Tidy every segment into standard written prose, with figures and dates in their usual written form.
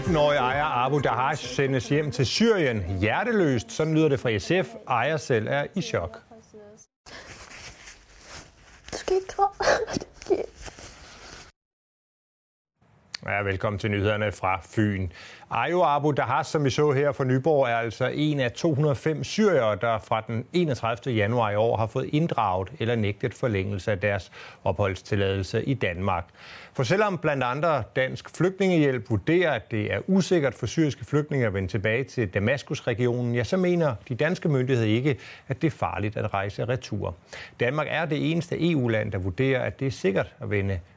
19-årige ejer Abu Dhaj sendes hjem til Syrien. Hjerteløst, sådan lyder det fra SF. Ejer selv er i chok. Du skal ikke græde. Ja, velkommen til nyhederne fra Fyn. Ayo Abu Dahaz, som vi så her fra Nyborg, er altså en af 205 syrere, der fra den 31. januar i år har fået inddraget eller nægtet forlængelse af deres opholdstilladelse i Danmark. For selvom blandt andre Dansk Flygtningehjælp vurderer, at det er usikkert for syriske flygtninge at vende tilbage til Damaskus-regionen, ja, så mener de danske myndigheder ikke, at det er farligt at rejse retur. Danmark er det eneste EU-land, der vurderer, at det er sikkert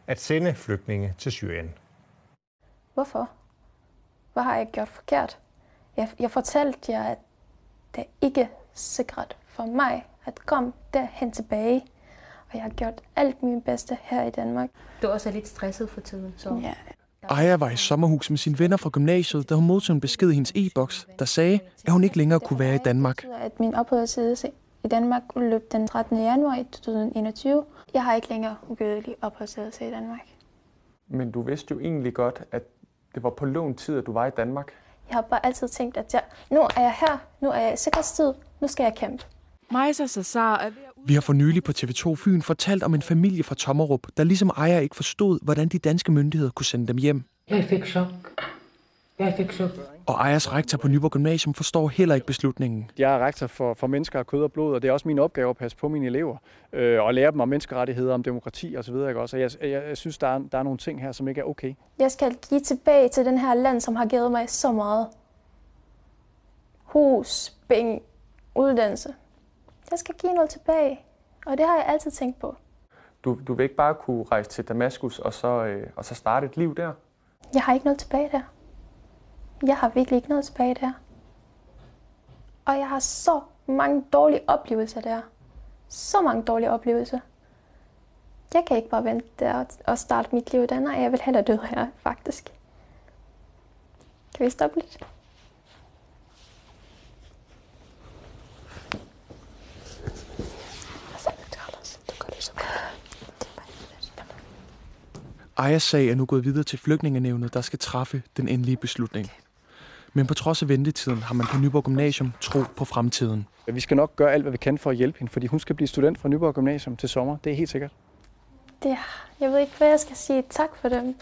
at sende flygtninge til Syrien. Hvorfor? Hvad har jeg gjort forkert? Jeg fortalte jer, at det ikke er sikkert for mig at komme derhen tilbage. Og jeg har gjort alt min bedste her i Danmark. Du er også lidt stresset for tiden, så... Ja. Aja var i sommerhus med sine venner fra gymnasiet, da hun modtog en besked i hendes e-boks, der sagde, at hun ikke længere kunne være i Danmark. At min opholdstilladelse i Danmark udløb den 13. januar 2021. Jeg har ikke længere ugyldig opholdstilladelse i Danmark. Men du vidste jo egentlig godt, at det var på lånt tid, at du var i Danmark. Jeg har bare altid tænkt, at nu er jeg her, nu er jeg i sikkerhedstid, nu skal jeg kæmpe. Vi har for nylig på TV2 Fyn fortalt om en familie fra Tommerup, der ligesom Aja ikke forstod, hvordan de danske myndigheder kunne sende dem hjem. Jeg fik chok. Og Ajas rektor på Nyborg Gymnasium forstår heller ikke beslutningen. Jeg er rektor for mennesker af kød og blod, og det er også min opgave at passe på mine elever og lære dem om menneskerettigheder, om demokrati osv. Og jeg synes, der er nogle ting her, som ikke er okay. Jeg skal give tilbage til den her land, som har givet mig så meget. Hus, penge, uddannelse. Jeg skal give noget tilbage, og det har jeg altid tænkt på. Du vil ikke bare kunne rejse til Damaskus og så starte et liv der? Jeg har ikke noget tilbage der. Jeg har virkelig ikke noget tilbage der. Og jeg har så mange dårlige oplevelser der. Så mange dårlige oplevelser. Jeg kan ikke bare vente der og starte mit liv der. Nej, jeg vil hellere dø her, faktisk. Kan vi stoppe lidt? Ajas sag er nu gået videre til Flygtningenævnet, der skal træffe den endelige beslutning. Men på trods af ventetiden har man på Nyborg Gymnasium tro på fremtiden. Vi skal nok gøre alt, hvad vi kan for at hjælpe hende, fordi hun skal blive student fra Nyborg Gymnasium til sommer. Det er helt sikkert. Ja, jeg ved ikke, hvad jeg skal sige. Tak for dem.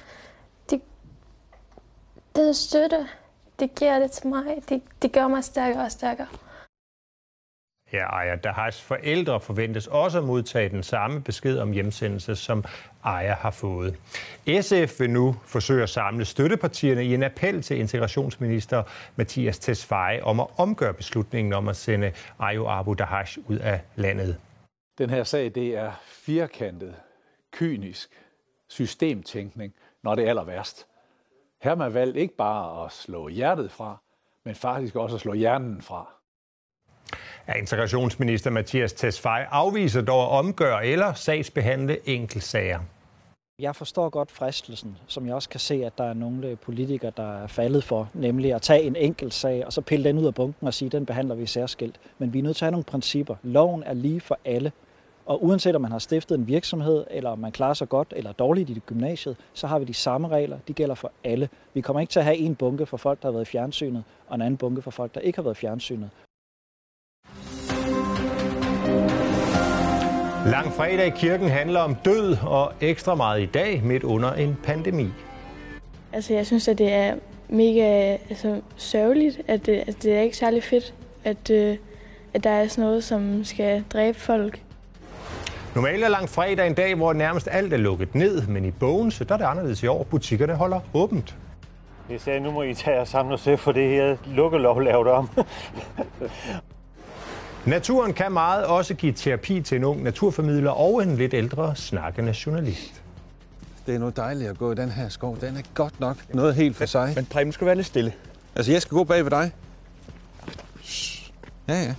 Det støtte, det giver det til mig. Det gør mig stærkere og stærkere. Ja, Ayo Dahaz forældre forventes også at modtage den samme besked om hjemsendelse, som Aja har fået. SF vil nu forsøge at samle støttepartierne i en appel til integrationsminister Mathias Tesfaye om at omgøre beslutningen om at sende Ayo Abu Dahaz ud af landet. Den her sag, det er firkantet, kynisk systemtænkning, når det er aller værst. Her man valgt ikke bare at slå hjertet fra, men faktisk også at slå hjernen fra. Ja, integrationsminister Mathias Tesfaye afviser dog at omgøre eller sagsbehandle enkeltsager. Jeg forstår godt fristelsen, som jeg også kan se, at der er nogle politikere, der er faldet for, nemlig at tage en enkeltsag og så pille den ud af bunken og sige, at den behandler vi særskilt. Men vi er nødt til at have nogle principper. Loven er lige for alle. Og uanset om man har stiftet en virksomhed, eller om man klarer sig godt eller dårligt i gymnasiet, så har vi de samme regler. De gælder for alle. Vi kommer ikke til at have en bunke for folk, der har været i fjernsynet, og en anden bunke for folk, der ikke har været i fjernsynet. Langfredag i kirken handler om død og ekstra meget i dag midt under en pandemi. Altså jeg synes, at det er mega sørgeligt, at det er ikke særlig fedt, at der er sådan noget, som skal dræbe folk. Normalt er langfredag en dag, hvor nærmest alt er lukket ned, men i Bogense der er det anderledes i år. Butikkerne holder åbent. Jeg sagde, nu må I tage jer sammen og se, for det her lukkelov lavet om. Naturen kan meget også give terapi til en ung naturformidler og en lidt ældre snakkende journalist. Det er noget dejligt at gå i den her skov. Den er godt nok noget helt for sig. Men Preben skal være lidt stille. Altså, jeg skal gå bag ved dig. Ja, ja.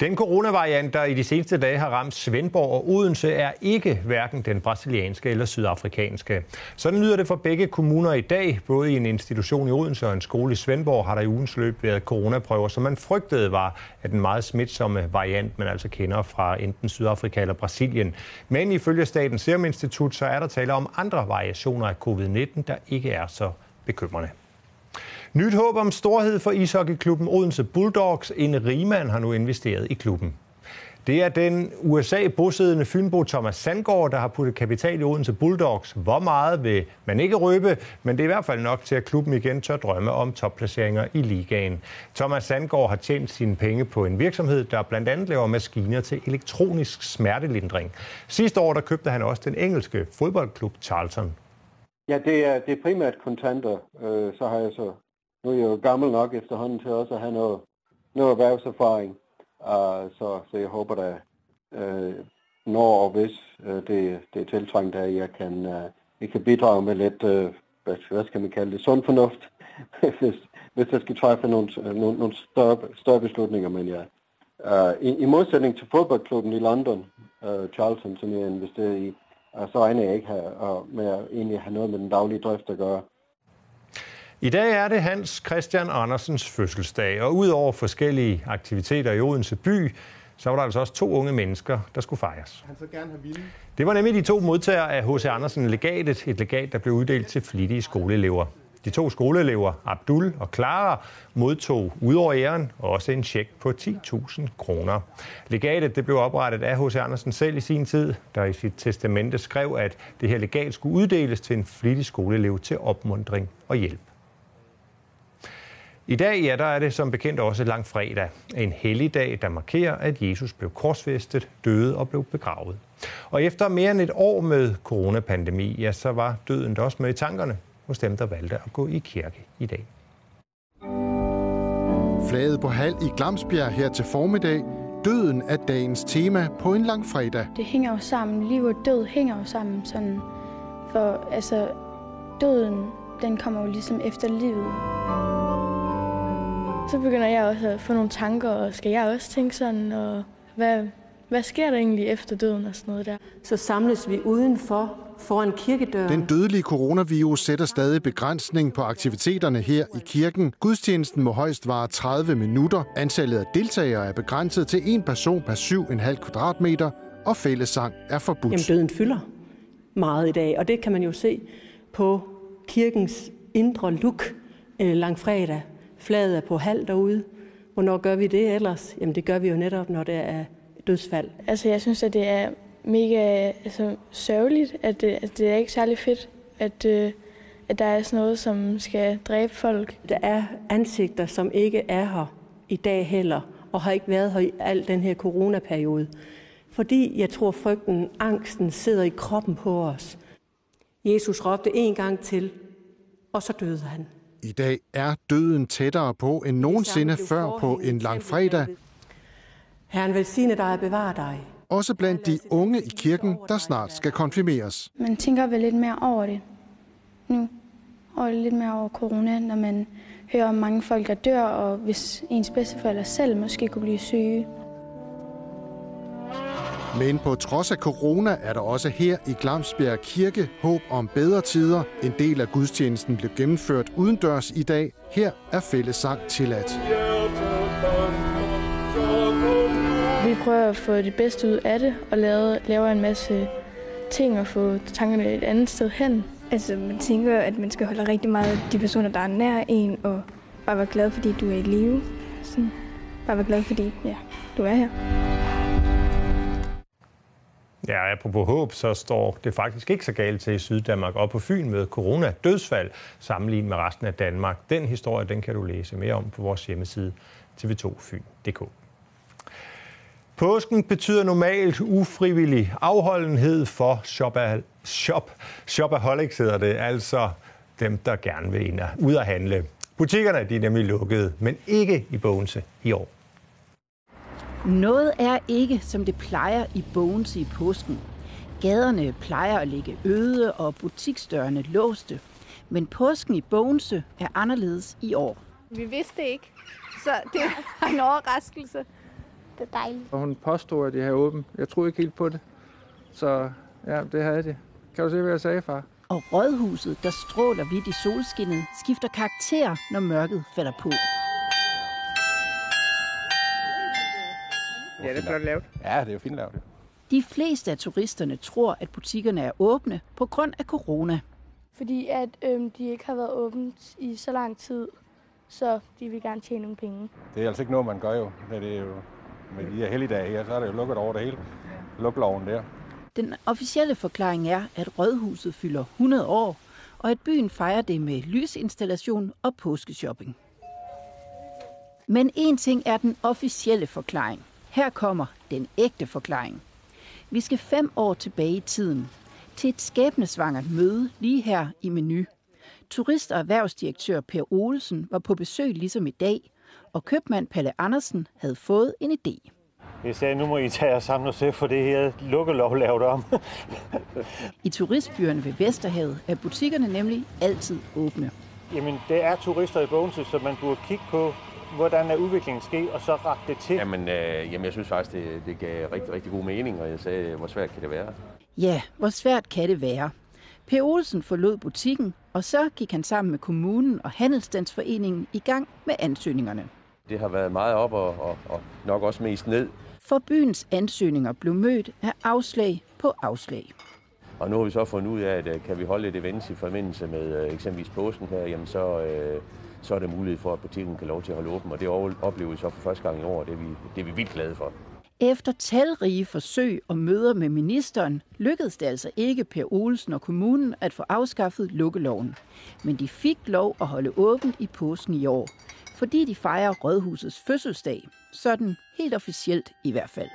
Den coronavariant, der i de seneste dage har ramt Svendborg og Odense, er ikke hverken den brasilianske eller sydafrikanske. Sådan lyder det for begge kommuner i dag. Både i en institution i Odense og en skole i Svendborg har der i ugens løb været coronaprøver, som man frygtede var af den meget smitsomme variant, man altså kender fra enten Sydafrika eller Brasilien. Men ifølge Statens Serum Institut, så er der tale om andre variationer af covid-19, der ikke er så bekymrende. Nyt håb om storhed for ishockeyklubben Odense Bulldogs. En rigmand har nu investeret i klubben. Det er den USA-bosiddende fynbo Thomas Sandgård, der har puttet kapital i Odense Bulldogs. Hvor meget vil man ikke røbe, men det er i hvert fald nok til, at klubben igen tør drømme om topplaceringer i ligaen. Thomas Sandgård har tjent sine penge på en virksomhed, der blandt andet laver maskiner til elektronisk smertelindring. Sidste år der købte han også den engelske fodboldklub Charlton. Ja, det er primært kontanter, så har jeg så. Nu er jeg jo gammel nok efterhånden til også at have noget erhvervserfaring, så jeg håber da, når og hvis det er tiltrængt, at jeg kan bidrage med lidt, hvad skal man kalde det, sund fornuft, hvis jeg skal træffe nogle større beslutninger. Men ja. I modsætning til fodboldklubben i London, Charlton, som jeg investerede i, så regner jeg ikke med at egentlig have noget med den daglige drift at gøre. I dag er det Hans Christian Andersens fødselsdag, og udover forskellige aktiviteter i Odense by, så var der altså også 2 unge mennesker, der skulle fejres. Han så gerne have ville. Det var nemlig de 2 modtagere af H.C. Andersen-legatet, et legat, der blev uddelt til flittige skoleelever. De 2 skoleelever, Abdul og Clara, modtog udover æren også en check på 10.000 kroner. Legatet det blev oprettet af H.C. Andersen selv i sin tid, der i sit testamente skrev, at det her legat skulle uddeles til en flittig skoleelev til opmuntring og hjælp. I dag der er det som bekendt også langfredag, en helligdag, der markerer, at Jesus blev korsfæstet, døde og blev begravet. Og efter mere end et år med coronapandemi, ja, så var døden da også med i tankerne hos dem, der valgte at gå i kirke i dag. Flaget på halv i Glamsbjerg her til formiddag. Døden er dagens tema på en langfredag. Det hænger jo sammen. Liv og død hænger jo sammen. Sådan. For altså, døden den kommer jo ligesom efter livet. Så begynder jeg også at få nogle tanker, og skal jeg også tænke sådan, og hvad sker der egentlig efter døden og sådan noget der? Så samles vi udenfor foran kirkedøren. Den dødelige coronavirus sætter stadig begrænsning på aktiviteterne her i kirken. Gudstjenesten må højst vare 30 minutter. Antallet af deltagere er begrænset til 1 person per 7,5 kvadratmeter, og fællessang er forbudt. Jamen, døden fylder meget i dag, og det kan man jo se på kirkens indre luk langfredag. Flaget er på halv derude. Hvornår gør vi det ellers? Jamen det gør vi jo netop, når der er dødsfald. Altså jeg synes, at det er mega sørgeligt, at det er ikke særlig fedt, at der er sådan noget, som skal dræbe folk. Der er ansigter, som ikke er her i dag heller, og har ikke været her i al den her coronaperiode. Fordi jeg tror, frygten, angsten sidder i kroppen på os. Jesus råbte en gang til, og så døde han. I dag er døden tættere på end nogensinde før på en langfredag. Herren velsigne dig og bevare dig. Også blandt de unge i kirken, der snart skal konfirmeres. Man tænker vel lidt mere over det nu, og lidt mere over corona, når man hører om mange folk, der dør, og hvis ens bedsteforældre selv måske kunne blive syge. Men på trods af corona er der også her i Glamsbjerg Kirke håb om bedre tider. En del af gudstjenesten blev gennemført udendørs i dag. Her er fællessang tilladt. Vi prøver at få det bedste ud af det og laver en masse ting og få tankerne et andet sted hen. Altså man tænker, at man skal holde rigtig meget af de personer, der er nær en og bare være glad, fordi du er i live. Sådan. Bare være glad, fordi ja, du er her. Ja, apropos håb, så står det faktisk ikke så galt til i Syddanmark og på Fyn med corona-dødsfald sammenlignet med resten af Danmark. Den historie, den kan du læse mere om på vores hjemmeside tv2fyn.dk. Påsken betyder normalt ufrivillig afholdenhed for shopaholics, hedder det, altså dem, der gerne vil ud og handle. Butikkerne de er nemlig lukkede, men ikke i Bogense i år. Noget er ikke, som det plejer i Bogense i påsken. Gaderne plejer at ligge øde og butiksdørene låste. Men påsken i Bogense er anderledes i år. Vi vidste ikke, så det er en overraskelse. Det var dejligt. Og hun påstod, at de havde åbent. Jeg troede ikke helt på det. Så ja, det havde de. Kan du se, hvad jeg sagde, far? Og Rødhuset, der stråler vidt i solskinnet, skifter karakter, når mørket falder på. Ja, det er flot lavet. Ja, det er jo fint lavet. De fleste af turisterne tror, at butikkerne er åbne på grund af corona. Fordi at de ikke har været åbent i så lang tid, så de vil gerne tjene nogle penge. Det er altså ikke noget, man gør jo. Det er jo med de her helligdage her, så er det jo lukket over det hele. Lukloven der. Den officielle forklaring er, at Rødhuset fylder 100 år, og at byen fejrer det med lysinstallation og påskeshopping. Men en ting er den officielle forklaring. Her kommer den ægte forklaring. Vi skal 5 år tilbage i tiden til et skæbnesvangert møde lige her i Menu. Turist- og erhvervsdirektør Per Olsen var på besøg ligesom i dag, og købmand Palle Andersen havde fået en idé. Jeg sagde, nu må I tage jer sammen og se, for det her lukkelov lavet om. I turistbyerne ved Vesterhavet er butikkerne nemlig altid åbne. Jamen, der er turister i Bogense, så man burde kigge på, hvordan er udviklingen sket, og så rette det til. Jamen, jeg synes faktisk, det gav rigtig, rigtig god mening, og jeg sagde, hvor svært kan det være? Ja, hvor svært kan det være? Per Olsen forlod butikken, og så gik han sammen med kommunen og Handelsstandsforeningen i gang med ansøgningerne. Det har været meget op og nok også mest ned. For byens ansøgninger blev mødt af afslag på afslag. Og nu har vi så fundet ud af, at kan vi holde et event i forbindelse med eksempelvis påsken her, jamen så er det mulighed for, at butikken kan lov til at holde åben. Og det oplever vi så for første gang i år, det er vi vildt glade for. Efter talrige forsøg og møder med ministeren, lykkedes det altså ikke Per Olsen og kommunen at få afskaffet lukkeloven. Men de fik lov at holde åbent i påsken i år, fordi de fejrer Rødhusets fødselsdag. Sådan helt officielt i hvert fald.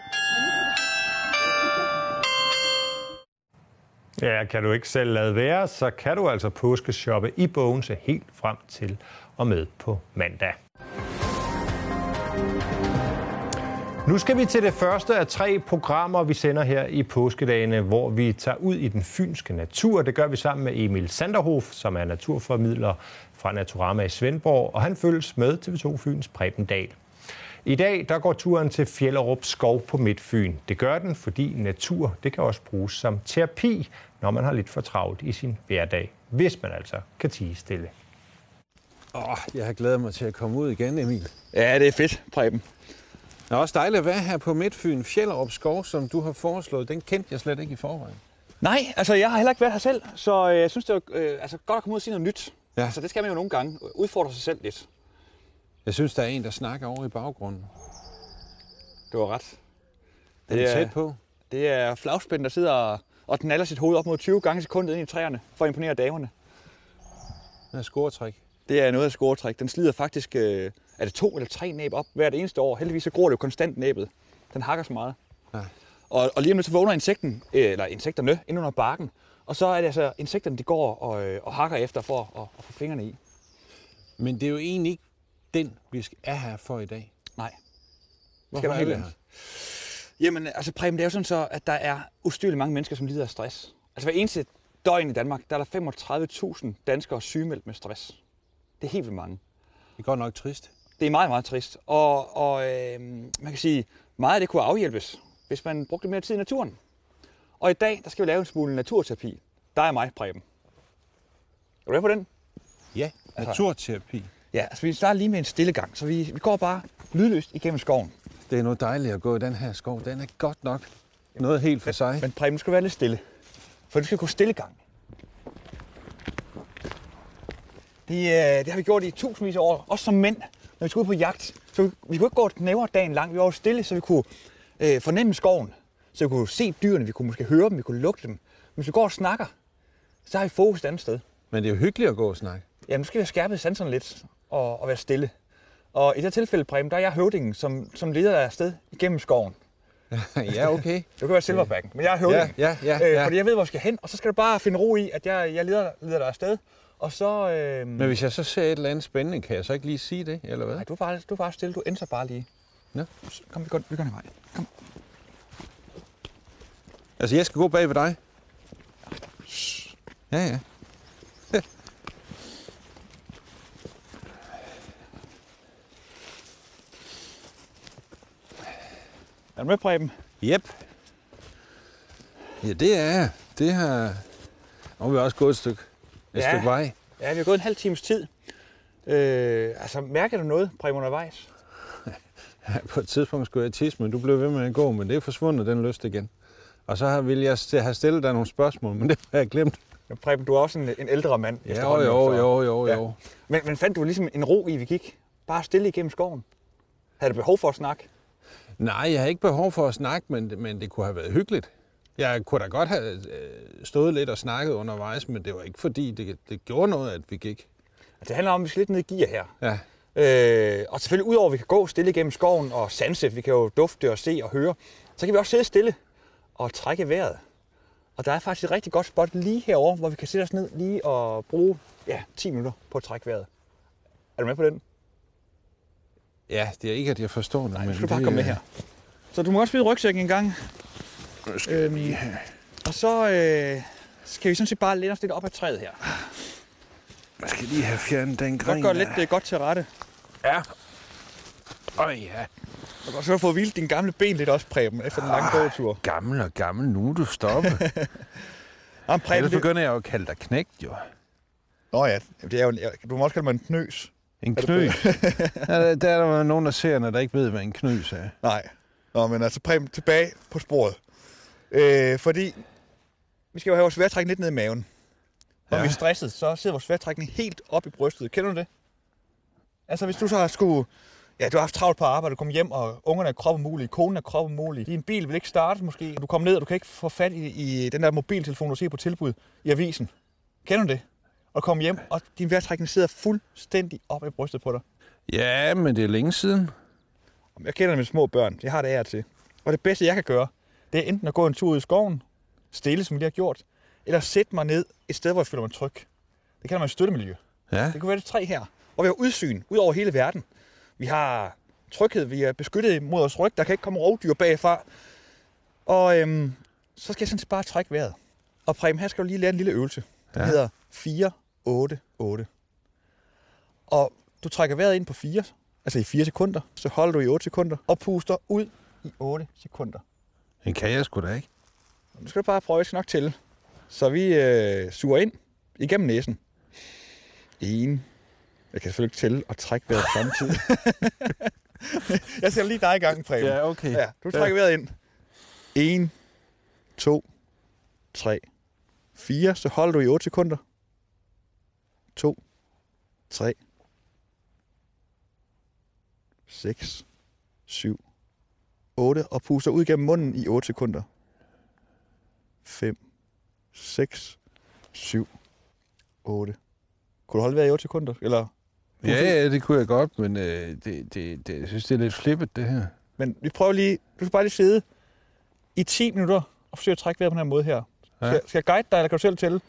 Ja, kan du ikke selv lade være, så kan du altså påskeshoppe i Bogense helt frem til og med på mandag. Nu skal vi til det første af 3 programmer, vi sender her i påskedagene, hvor vi tager ud i den fynske natur. Det gør vi sammen med Emil Sanderhof, som er naturformidler fra Plantorama i Svendborg, og han følges med TV2 Fyns Preben. I dag der går turen til Fjellerup Skov på Midtfyn. Det gør den, fordi natur det kan også bruges som terapi, når man har lidt for travlt i sin hverdag, hvis man altså kan tie stille. Jeg har glædet mig til at komme ud igen, Emil. Ja, det er fedt, Preben. Det er også dejligt at være her på Midtfyn. Fjellerup Skov, som du har foreslået, den kendte jeg slet ikke i forvejen. Nej, altså jeg har heller ikke været her selv, så jeg synes, det er godt at komme ud og sige noget nyt. Ja. Altså det skal man jo nogle gange. Udfordre sig selv lidt. Jeg synes, der er en, der snakker over i baggrunden. Det var ret. Det er tæt på. Det er flagspænden, der sidder og knaller sit hoved op mod 20 gange sekundet ind i træerne, for at imponere damerne. Det er scoretræk. Det er noget af scoretræk. Den slider faktisk, er det 2 eller 3 næb op hvert eneste år. Heldigvis så gror det jo konstant næbet. Den hakker så meget. Ja. Og lige om lidt så vågner insekterne ind under barken. Og så er det altså insekterne, de går og hakker efter for at få fingrene i. Men det er jo egentlig ikke den, vi er her for i dag. Nej. Hvorfor er det her? Jamen, altså Preben, det er jo sådan så, at der er ustyrligt mange mennesker, som lider af stress. Altså hver eneste døgn i Danmark, der er der 35.000 danskere sygemeldt med stress. Det er helt vildt mange. Det er godt nok trist. Det er meget, meget trist. Og man kan sige, meget af det kunne afhjælpes, hvis man brugte mere tid i naturen. Og i dag, der skal vi lave en smule naturterapi. Der er mig, Preben. Er du med på den? Ja, naturterapi. Ja, så altså, vi starter lige med en stille gang, så vi går bare lydløst igennem skoven. Det er noget dejligt at gå i den her skov. Den er godt nok noget helt for sig. Men Preben, du skal være lidt stille, for du skal gå stille gang. Det har vi gjort i tusindvis af år, også som mænd, når vi skulle ud på jagt. Så vi kunne ikke gå knæver dagen lang, vi var stille, så vi kunne fornemme skoven. Så vi kunne se dyrene, vi kunne måske høre dem, vi kunne lugte dem. Men hvis vi går og snakker, så har vi fokus et andet sted. Men det er jo hyggeligt at gå og snakke. Ja, nu skal vi have skærpet sanserne lidt og være stille. Og i det tilfælde, Preben, der er jeg høvdingen, som leder af sted igennem skoven. Ja, okay. Det kan være Silverbacken, men jeg er høvdingen. Ja. Fordi jeg ved, hvor jeg skal hen, og så skal du bare finde ro i, at jeg leder dig af sted. Og så, Men hvis jeg så ser et eller andet spændende, kan jeg så ikke lige sige det, eller hvad? Nej, du er bare stille, du ændrer bare lige. Ja. Kom, vi går den vej. Kom. Altså, jeg skal gå bag ved dig. Ja. Er du med, Preben? Jep. Ja, det er det her. Nu har vi også gået et stykke vej. Ja, vi har gået en halv times tid. Mærker du noget, Preben, undervejs? Ja, på et tidspunkt skulle jeg tisse, men du blev ved med at gå, men det er forsvundet, den lyst igen. Og så ville jeg have stillet dig nogle spørgsmål, men det har jeg glemt. Ja, Preben, du er også en ældre mand. Ja, jo. Ja. Men fandt du ligesom en ro i, vi gik? Bare stille igennem skoven? Havde du behov for at snakke? Nej, jeg havde ikke behov for at snakke, men det kunne have været hyggeligt. Jeg kunne da godt have stået lidt og snakket undervejs, men det var ikke fordi, det gjorde noget, at vi gik. Det handler om, at vi skal lidt ned i gear her. Ja. Og selvfølgelig, udover at vi kan gå stille igennem skoven og sanse, vi kan jo dufte og se og høre, så kan vi også sidde stille og trække vejret. Og der er faktisk et rigtig godt spot lige herovre, hvor vi kan sætte os ned lige og bruge 10 minutter på at trække vejret. Er du med på den? Ja, det er ikke, at jeg forstår noget. Nej, men skal du bare komme med her. Så du må også smide rygsækken en gang. Og så skal vi sådan set bare læne os lidt op ad træet her. Jeg skal lige have fjernet den gren. Det gør lidt godt til rette. Ja. Ja. Du kan også få hvilet dine gamle ben lidt også, Preben, efter den lange gåtur. Gammel, nu er du stoppet. Ellers begynder jeg jo at kalde dig knægt, jo. Nå ja, det er jo du må også kalde mig en knøs. En knøs? Der er nogen, der ser, når der ikke ved, hvad en knøs er. Nej. Nå, men altså Preben, tilbage på sporet. Fordi vi skal jo have vores vejrtrækning lidt ned i maven. Når vi er stresset, så sidder vores vejrtrækning helt op i brystet. Kender du det? Altså hvis du så skulle... Ja, du har haft travlt på arbejde, du kom hjem, og ungerne er kropumulige, konen er kropumulig. Din bil vil ikke starte måske, du kommer ned, og du kan ikke få fat i den der mobiltelefon, du ser på tilbud i avisen. Kender du det? Og kom hjem, og din vejrtrækning sidder fuldstændig op i brystet på dig. Ja, men det er længe siden. Jeg kender mine små børn, jeg har det af til. Og det bedste, jeg kan gøre, det er enten at gå en tur ud i skoven, stille som vi lige har gjort, eller sætte mig ned et sted, hvor jeg føler mig tryg. Det kalder man et støttemiljø. Ja. Det kunne være det træ her, hvor vi har udsyn ud over hele verden. Vi har tryghed, vi er beskyttet mod vores ryg, der kan ikke komme rovdyr bagfra. Og så skal jeg sådan set bare trække vejret. Og Preben, her skal du lige lære en lille øvelse. Den hedder 4-8-8. Og du trækker vejret ind på 4, altså i 4 sekunder. Så holder du i 8 sekunder og puster ud i 8 sekunder. Den kan jeg sgu da ikke. Nu skal du bare prøve, jeg skal nok tælle. Så vi suger ind igennem næsen. 1. Jeg kan selvfølgelig ikke tælle og trække vejret samtidig. Jeg ser lige dig i gang, Preben. Ja, okay. Ja, du trækker vejret ind. 1, 2, 3, 4. Så holder du i 8 sekunder. 2, 3, 6, 7, 8. Og puster ud gennem munden i 8 sekunder. 5, 6, 7, 8. Kunne du holde vejret i 8 sekunder? Eller... Ja, det kunne jeg godt, men jeg synes, det er lidt flippet, det her. Men vi prøver lige... Du skal bare lige sidde i 10 minutter og forsøge at trække vejret på den her måde her. Ja. Skal jeg guide dig, eller kan du selv tælle?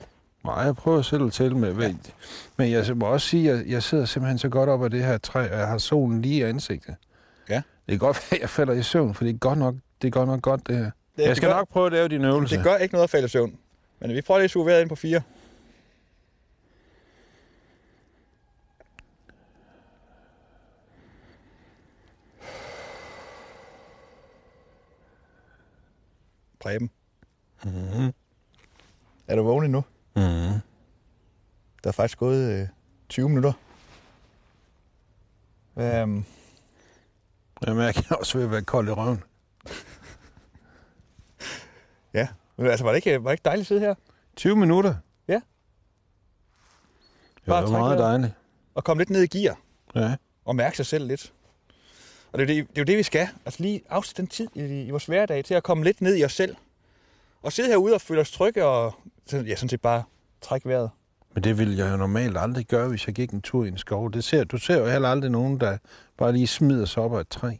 Nej, jeg prøver selv at tælle med. Ja. Men jeg må også sige, at jeg sidder simpelthen så godt op af det her træ, og jeg har solen lige i ansigtet. Ja. Det kan godt være, jeg falder i søvn, for det er godt nok godt, det her. Jeg skal nok prøve at lave dine øvelser. Det gør ikke noget at falde i søvn. Men vi prøver lige at suge vejret ind på 4. Preben. Mm-hmm. Er du vågen endnu? Mm-hmm. Der er faktisk gået 20 minutter. Jamen, jeg kan også være kold i røven. Ja, altså var det ikke dejligt at sidde her? 20 minutter? Ja. Bare det var meget dejligt. Og komme lidt ned i gear. Ja. Og mærke sig selv lidt. Og det er jo det, vi skal. Altså lige afsætte den tid i vores hverdag til at komme lidt ned i os selv. Og sidde herude og føle os trygge og sådan set bare trække vejret. Men det ville jeg jo normalt aldrig gøre, hvis jeg gik en tur i en skov. Du ser jo heller aldrig nogen, der bare lige smider sig op af et træ.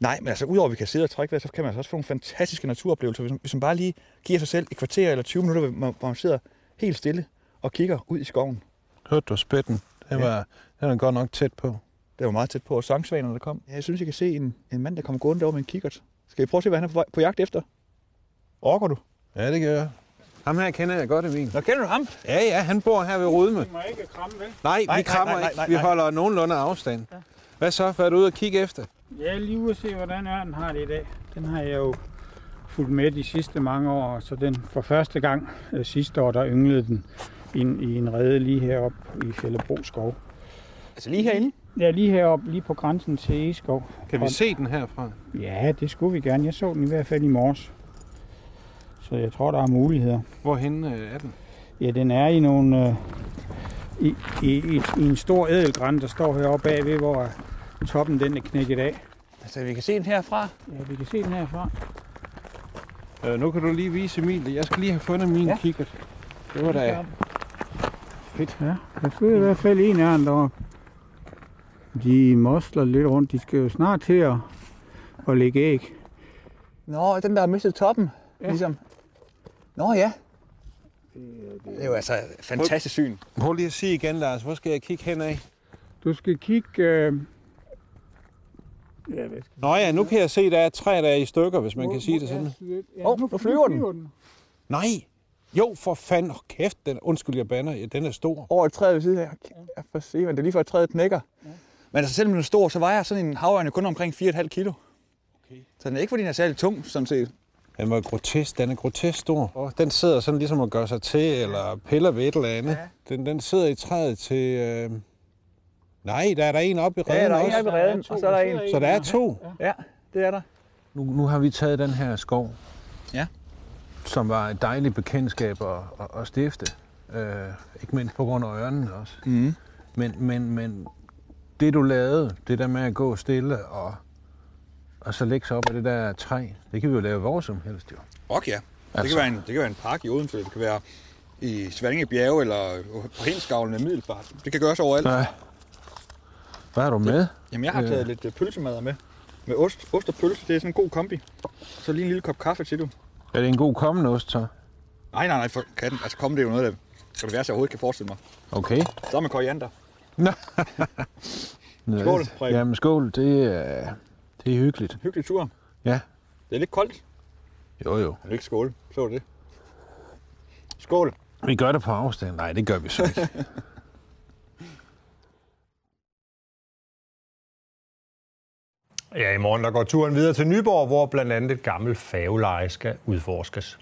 Nej, men altså udover at vi kan sidde og trække vejret, så kan man altså også få nogle fantastiske naturoplevelser. Hvis man bare lige giver sig selv et kvarter eller 20 minutter, hvor man sidder helt stille og kigger ud i skoven. Hørte du spætten? Den var godt nok tæt på. Det var meget tæt på, og sangsvanerne, der kom. Jeg synes, jeg kan se en mand, der kommer gående derovre med en kikkert. Skal vi prøve at se, hvad han er på jagt efter? Orker du? Ja, det gør jeg. Ham her kender jeg godt, Emil. Nå, kender du ham? Ja, han bor her ved Rødme. Vi må ikke kramme, vel? Nej, vi krammer ikke. Vi holder nogenlunde afstand. Ja. Hvad så? Hvad er du ude og kigge efter? Ja, lige ude at se, hvordan ørnen har det i dag. Den har jeg jo fulgt med de sidste mange år, så den for første gang sidste år, der ynglede den i en rede lige heroppe i Fjellerup Skov. Altså lige herinde? Ja, lige heroppe, lige på grænsen til Egeskov. Kan vi se den herfra? Ja, det skulle vi gerne. Jeg så den i hvert fald i morges. Så jeg tror, der er muligheder. Hvorhen er den? Ja, den er i nogle i en stor ædelgran, der står heroppe bagved, hvor toppen den er knækket af. Altså, vi kan se den herfra? Ja, vi kan se den herfra. Nu kan du lige vise Emil. Jeg skal lige have fundet min kikkert. Det var da fedt. Ja, der skal i hvert fald en ørn deroppe. De mosler lidt rundt. De skal jo snart til at lægge æg. Nå, den der har mistet toppen, ligesom. Nå ja. Det er jo altså et fantastisk syn. Prøv lige at sige igen, Lars. Hvor skal jeg kigge henad? Du skal kigge... Ja, nå ja, nu kan jeg se, at der er et træ, der er i stykker, hvis man kan sige det sådan. Ja, nu flyver den. Nej! Jo, for fanden. Oh, kæft, den, undskyld, jeg bander. Ja, den er stor. Over et træ ved siden af. Jeg får se, men det er lige for, at træet knækker. Ja. Men altså, selvom den er stor, så vejer sådan en havørn kun omkring 4,5 kilo. Okay. Så den er ikke, fordi den er særlig tung, sådan set. Den var grotesk. Den er grotesk stor. Og den sidder sådan ligesom at gøre sig til, eller piller ved et eller andet. Ja. Den sidder i træet til... Nej, der er der en oppe i reden. Ja, der er en oppe i reden, og så er der en. Så der er to? Ja, det er der. Nu har vi taget den her skov, som var et dejligt bekendtskab at stifte. Ikke mindst på grund af ørnen også. Mm. Men det du lavede, det der med at gå stille og så lægge sig op af det der træ, det kan vi jo lave hvor som helst jo. Okay, ja. Det kan være en park i Odense, det kan være i Svanninge Bjerge eller på Henskavlen i Middelfart. Det kan gøres overalt. Ja. Hvad har du med? Jamen, jeg har taget lidt pølsemader med. Med ost og pølse, det er sådan en god kombi. Så lige en lille kop kaffe til du. Er det en god kommende ost, så? Nej, for katten. Altså, kommen det er jo noget, der kan det være, så jeg overhovedet kan forestille mig. Okay. Så med koriander. Skål, Preben. Jamen, skål. Det er hyggeligt. En hyggelig tur. Ja. Det er lidt koldt. Jo. Men ikke skål. Så er det. Skål. Vi gør det på afstand. Nej, det gør vi så ikke. Ja, i morgen der går turen videre til Nyborg, hvor blandt andet et gammelt færgeleje skal udforskes.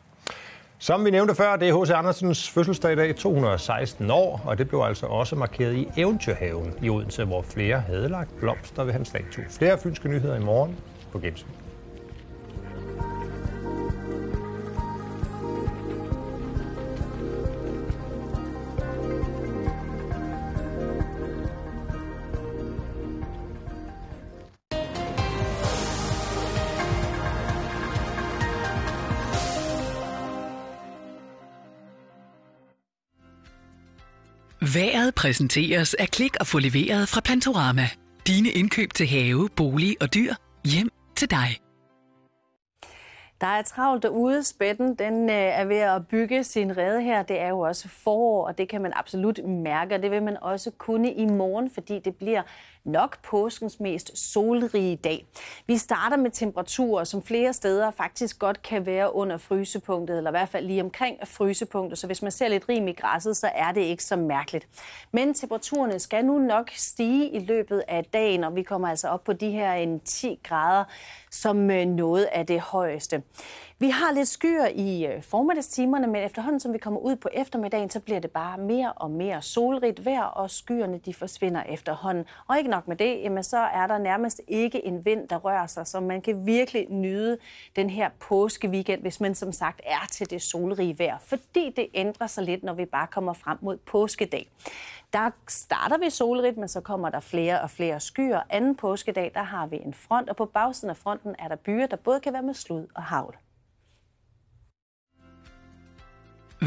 Som vi nævnte før, det er H.C. Andersens fødselsdag i dag, 216 år, og det blev altså også markeret i Eventyrhaven i Odense, hvor flere havde lagt blomster ved hans statue. Flere fynske nyheder i morgen på Glamsbjerg. Vejret præsenteres af klik og få leveret fra Plantorama. Dine indkøb til have, bolig og dyr hjem til dig. Der er travlt derude. Spætten den er ved at bygge sin rede her. Det er jo også forår, og det kan man absolut mærke. Og det vil man også kunne i morgen, fordi det bliver nok påskens mest solrige dag. Vi starter med temperaturer, som flere steder faktisk godt kan være under frysepunktet, eller i hvert fald lige omkring frysepunktet. Så hvis man ser lidt rim i græsset, så er det ikke så mærkeligt. Men temperaturerne skal nu nok stige i løbet af dagen, og vi kommer altså op på de her en 10 grader, som noget af det højeste. Vi har lidt skyer i formiddagstimerne, men efterhånden, som vi kommer ud på eftermiddagen, så bliver det bare mere og mere solrigt vejr, og skyerne de forsvinder efterhånden. Og ikke nok med det, jamen, så er der nærmest ikke en vind, der rører sig, så man kan virkelig nyde den her påskeweekend, hvis man som sagt er til det solrige vejr, fordi det ændrer sig lidt, når vi bare kommer frem mod påskedag. Der starter vi solrigt, men så kommer der flere og flere skyer. Anden påskedag, der har vi en front, og på bagsiden af fronten er der byer, der både kan være med slud og hagl.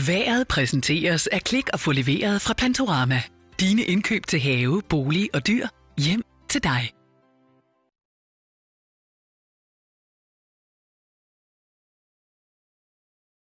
Vejret præsenteres af klik og få leveret fra Plantorama. Dine indkøb til have, bolig og dyr hjem til dig.